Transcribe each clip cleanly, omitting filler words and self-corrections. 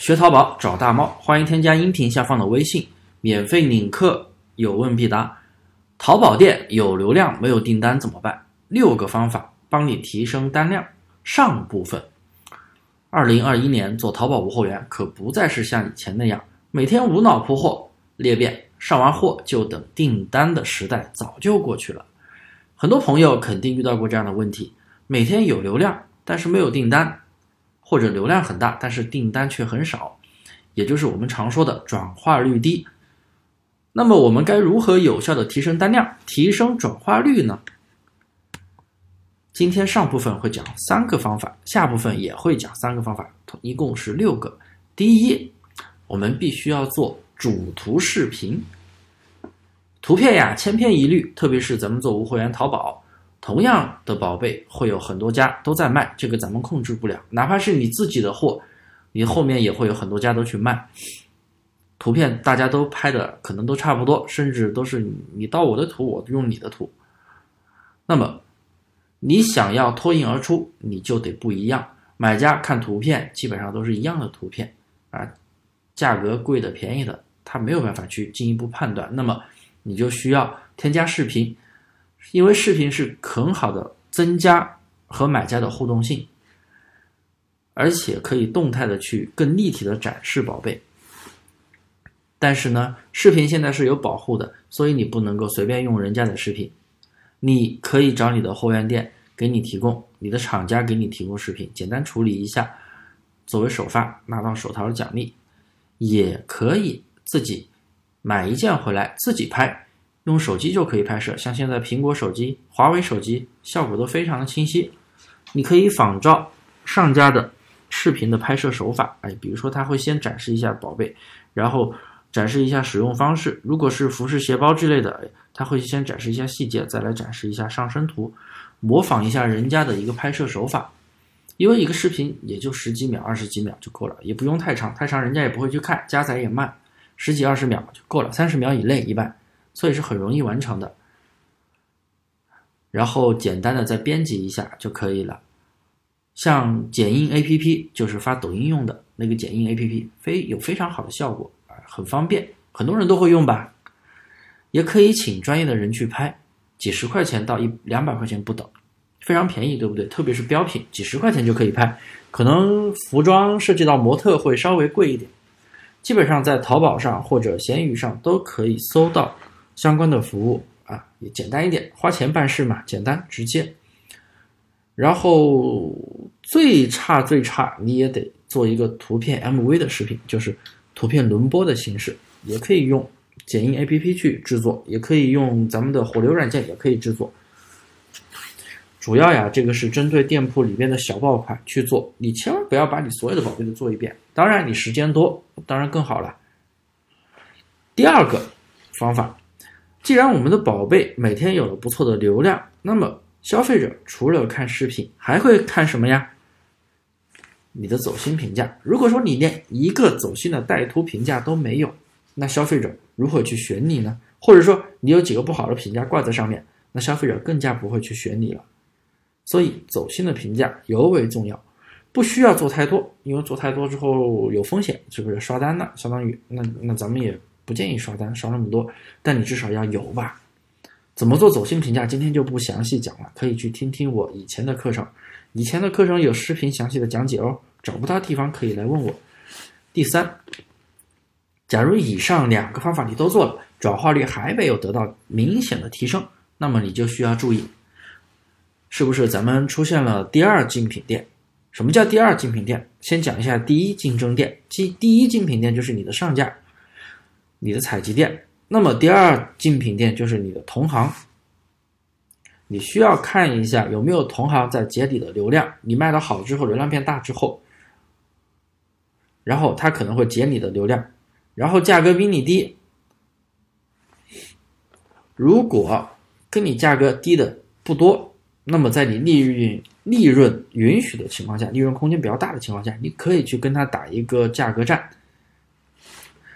学淘宝找大猫，欢迎添加音频下方的微信，免费领课，有问必答。淘宝店有流量没有订单怎么办？6个方法帮你提升单量。上部分，2021年做淘宝无货源可不再是像以前那样每天无脑铺货裂变，上完货就等订单的时代早就过去了。很多朋友肯定遇到过这样的问题，每天有流量但是没有订单，或者流量很大但是订单却很少，也就是我们常说的转化率低。那么我们该如何有效的提升单量，提升转化率呢？今天上部分会讲3个方法，下部分也会讲3个方法，一共是6个。第一，我们必须要做主图视频。图片呀，千篇一律，特别是咱们做无货源淘宝，同样的宝贝会有很多家都在卖，这个咱们控制不了，哪怕是你自己的货，你后面也会有很多家都去卖。图片大家都拍的可能都差不多，甚至都是你盗我的图，我用你的图。那么你想要脱颖而出，你就得不一样。买家看图片基本上都是一样的图片啊，价格贵的便宜的他没有办法去进一步判断，那么你就需要添加视频，因为视频是很好的增加和买家的互动性，而且可以动态的去更立体的展示宝贝。但是呢，视频现在是有保护的，所以你不能够随便用人家的视频，你可以找你的货源店给你提供，你的厂家给你提供视频，简单处理一下作为首发拿到手淘奖励，也可以自己买一件回来自己拍，用手机就可以拍摄，像现在苹果手机、华为手机效果都非常的清晰。你可以仿照上家的视频的拍摄手法，比如说他会先展示一下宝贝，然后展示一下使用方式，如果是服饰鞋包之类的，他会先展示一下细节，再来展示一下上身图，模仿一下人家的一个拍摄手法。因为一个视频也就10几秒、20几秒就够了，也不用太长，太长人家也不会去看，加载也慢，10几20秒就够了，30秒以内一般，所以是很容易完成的。然后简单的再编辑一下就可以了。像剪映 APP 就是发抖音用的那个剪映 APP， 有非常好的效果，很方便，很多人都会用吧。也可以请专业的人去拍，几十块钱到200块钱不等，非常便宜，对不对？特别是标品，几十块钱就可以拍，可能服装涉及到模特会稍微贵一点。基本上在淘宝上或者闲鱼上都可以搜到相关的服务啊，也简单一点，花钱办事嘛，简单直接。然后最差你也得做一个图片 MV 的视频，就是图片轮播的形式，也可以用剪映 APP 去制作，也可以用咱们的火流软件也可以制作。主要呀，这个是针对店铺里面的小爆款去做，你千万不要把你所有的宝贝都做一遍，当然你时间多当然更好了。第二个方法，既然我们的宝贝每天有了不错的流量，那么消费者除了看视频还会看什么呀？你的走心评价。如果说你连一个走心的带图评价都没有，那消费者如何去选你呢？或者说你有几个不好的评价挂在上面，那消费者更加不会去选你了。所以走心的评价尤为重要，不需要做太多，因为做太多之后有风险，是不是刷单呢？相当于那咱们也不建议刷单刷那么多，但你至少要有吧。怎么做走心评价今天就不详细讲了，可以去听听我以前的课程，以前的课程有视频详细的讲解哦，找不到地方可以来问我。第三，假如以上2个方法你都做了，转化率还没有得到明显的提升，那么你就需要注意，是不是咱们出现了第二竞品店？什么叫第二竞品店？先讲一下第一竞争店，第一竞品店就是你的上家，你的采集店，那么第二竞品店就是你的同行。你需要看一下有没有同行在节里的流量，你卖的好之后，流量变大之后，然后他可能会节你的流量，然后价格比你低。如果跟你价格低的不多，那么在你利润允许的情况下，利润空间比较大的情况下，你可以去跟他打一个价格战。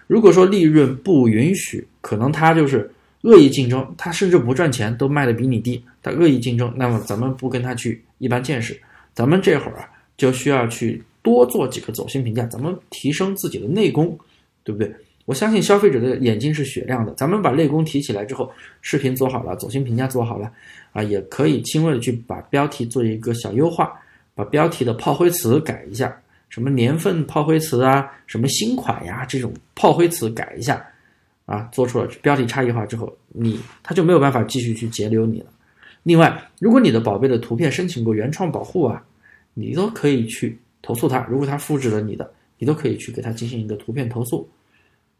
如果说利润不允许，可能他就是恶意竞争，他甚至不赚钱都卖的比你低，他恶意竞争，那么咱们不跟他去一般见识。咱们这会儿就需要去多做几个走心评价，咱们提升自己的内功，对不对？我相信消费者的眼睛是雪亮的，咱们把内功提起来之后，视频做好了，走心评价做好了啊，也可以轻微的去把标题做一个小优化，把标题的炮灰词改一下，什么年份炮灰词啊，什么新款呀，这种炮灰词改一下啊，做出了标题差异化之后，他就没有办法继续去截流你了。另外，如果你的宝贝的图片申请过原创保护啊，你都可以去投诉他，如果他复制了你的，你都可以去给他进行一个图片投诉。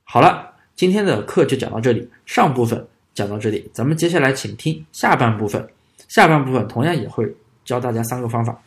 好了，今天的课就讲到这里，上部分讲到这里，咱们接下来请听下半部分。下半部分同样也会教大家3个方法。